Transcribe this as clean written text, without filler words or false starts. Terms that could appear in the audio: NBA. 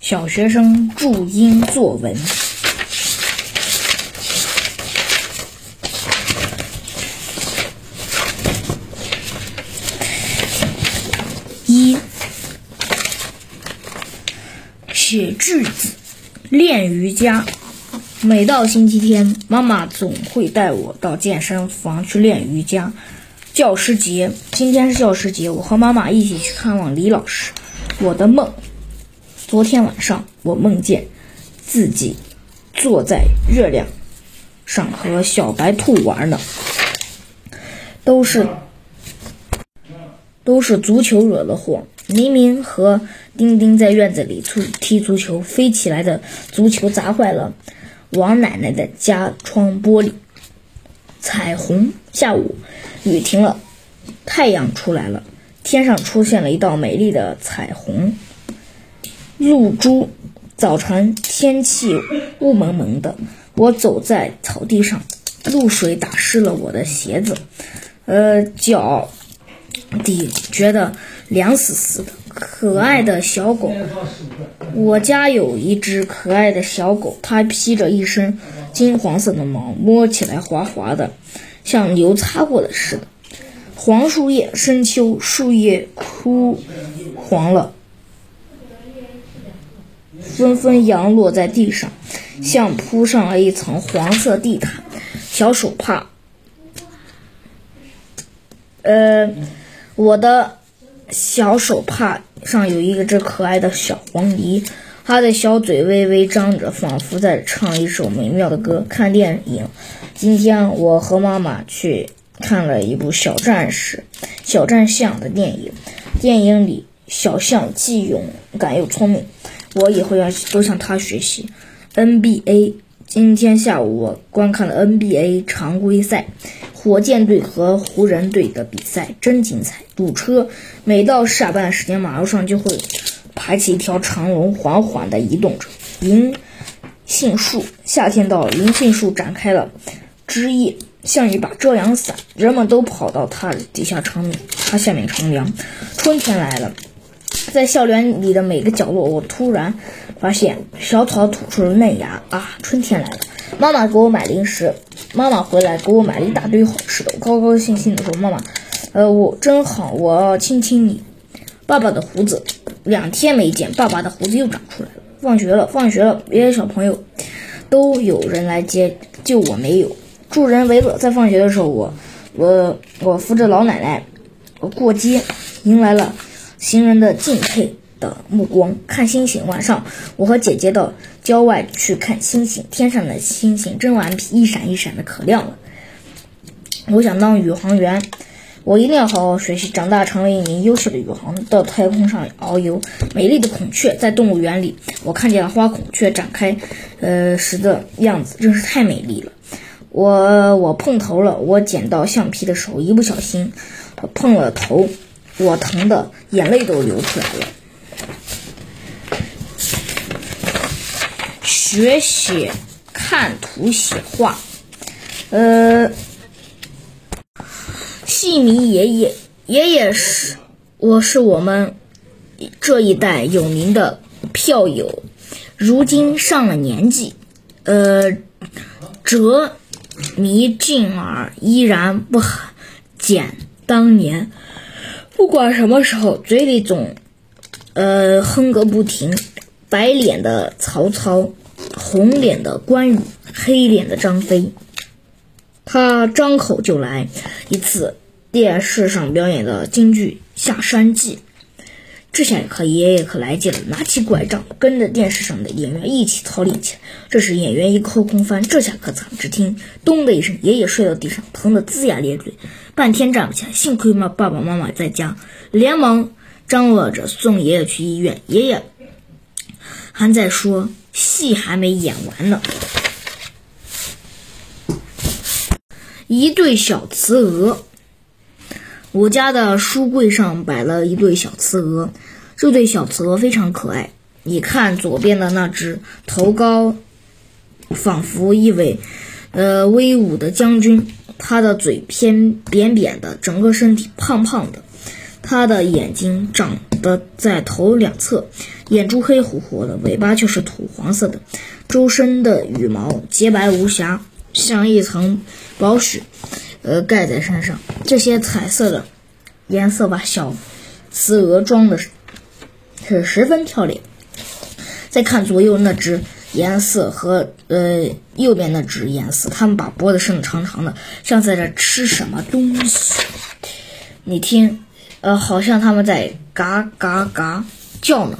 小学生注音作文。一，写句子，练瑜伽。每到星期天，妈妈总会带我到健身房去练瑜伽。教师节，今天是教师节，我和妈妈一起去看望李老师。我的梦。昨天晚上我梦见自己坐在月亮上和小白兔玩呢，都是足球惹的祸。明明和丁丁在院子里踢足球，飞起来的足球砸坏了王奶奶的家窗玻璃。彩虹，下午雨停了，太阳出来了，天上出现了一道美丽的彩虹。露珠，早晨天气雾蒙蒙的，我走在草地上，露水打湿了我的鞋子，脚底觉得凉死死的。可爱的小狗，我家有一只可爱的小狗，它披着一身金黄色的毛，摸起来滑滑的，像油擦过的似的。黄树叶，深秋，树叶枯黄了，纷纷扬落在地上，像铺上了一层黄色地毯。小手帕，我的小手帕上有一只可爱的小黄鹂，它的小嘴微微张着，仿佛在唱一首美妙的歌。看电影，今天我和妈妈去看了一部小战象的电影。电影里小象既勇敢又聪明，我以后要多向他学习。 NBA， 今天下午我观看了 NBA 常规赛，火箭队和湖人队的比赛真精彩。堵车，每到下班时间，马路上就会排起一条长龙，缓缓地移动着。银杏树，夏天到了，银杏树展开了枝叶，像一把遮阳伞，人们都跑到它底下它下面乘凉。春天来了，在校园里的每个角落，我突然发现小草吐出了嫩芽啊！春天来了，妈妈给我买零食，妈妈回来给我买了一大堆好吃的。我高高兴兴的说：“妈妈，我真好，我要亲亲你。”爸爸的胡子，两天没见，爸爸的胡子又长出来了。放学了，别的小朋友都有人来接，就我没有。助人为乐，在放学的时候，我扶着老奶奶，我过街，迎来了行人的敬佩的目光。看星星，晚上我和姐姐到郊外去看星星，天上的星星真顽皮，一闪一闪的，可亮了。我想当宇航员，我一定要好好学习，长大成为一名优秀的宇航，到太空上遨游。美丽的孔雀，在动物园里我看见了花孔雀展开时的样子，真是太美丽了。我碰头了，我捡到橡皮的时候一不小心碰了头，我疼的眼泪都流出来了。学写，看图写画。细迷爷爷是我们这一代有名的票友，如今上了年纪，折迷进而依然不减当年。不管什么时候，嘴里总哼个不停。白脸的曹操，红脸的关羽，黑脸的张飞，他张口就来。一次电视上表演的京剧《下山记》，这下爷爷可来劲了，拿起拐杖跟着电视上的演员一起操练起来。这时演员一扣空翻，这下可惨，只听咚的一声，爷爷摔到地上，疼得龇牙咧嘴，半天站不起来。幸亏爸爸妈妈在家，连忙张罗着送爷爷去医院。爷爷还在说戏还没演完呢。一对小雌鹅，我家的书柜上摆了一对小雌鹅，这对小雌鹅非常可爱。你看左边的那只，头高，仿佛一位威武的将军，他的嘴扁扁的，整个身体胖胖的，他的眼睛长显得在头两侧，眼珠黑乎乎的，尾巴就是土黄色的，周身的羽毛洁白无瑕，像一层薄雪盖在身上。这些彩色的颜色把小雌鹅装的是十分漂亮。再看左右那只颜色和右边那只颜色，它们把脖子伸得长长的，像在这吃什么东西。你听，好像它们在嘎嘎嘎叫呢。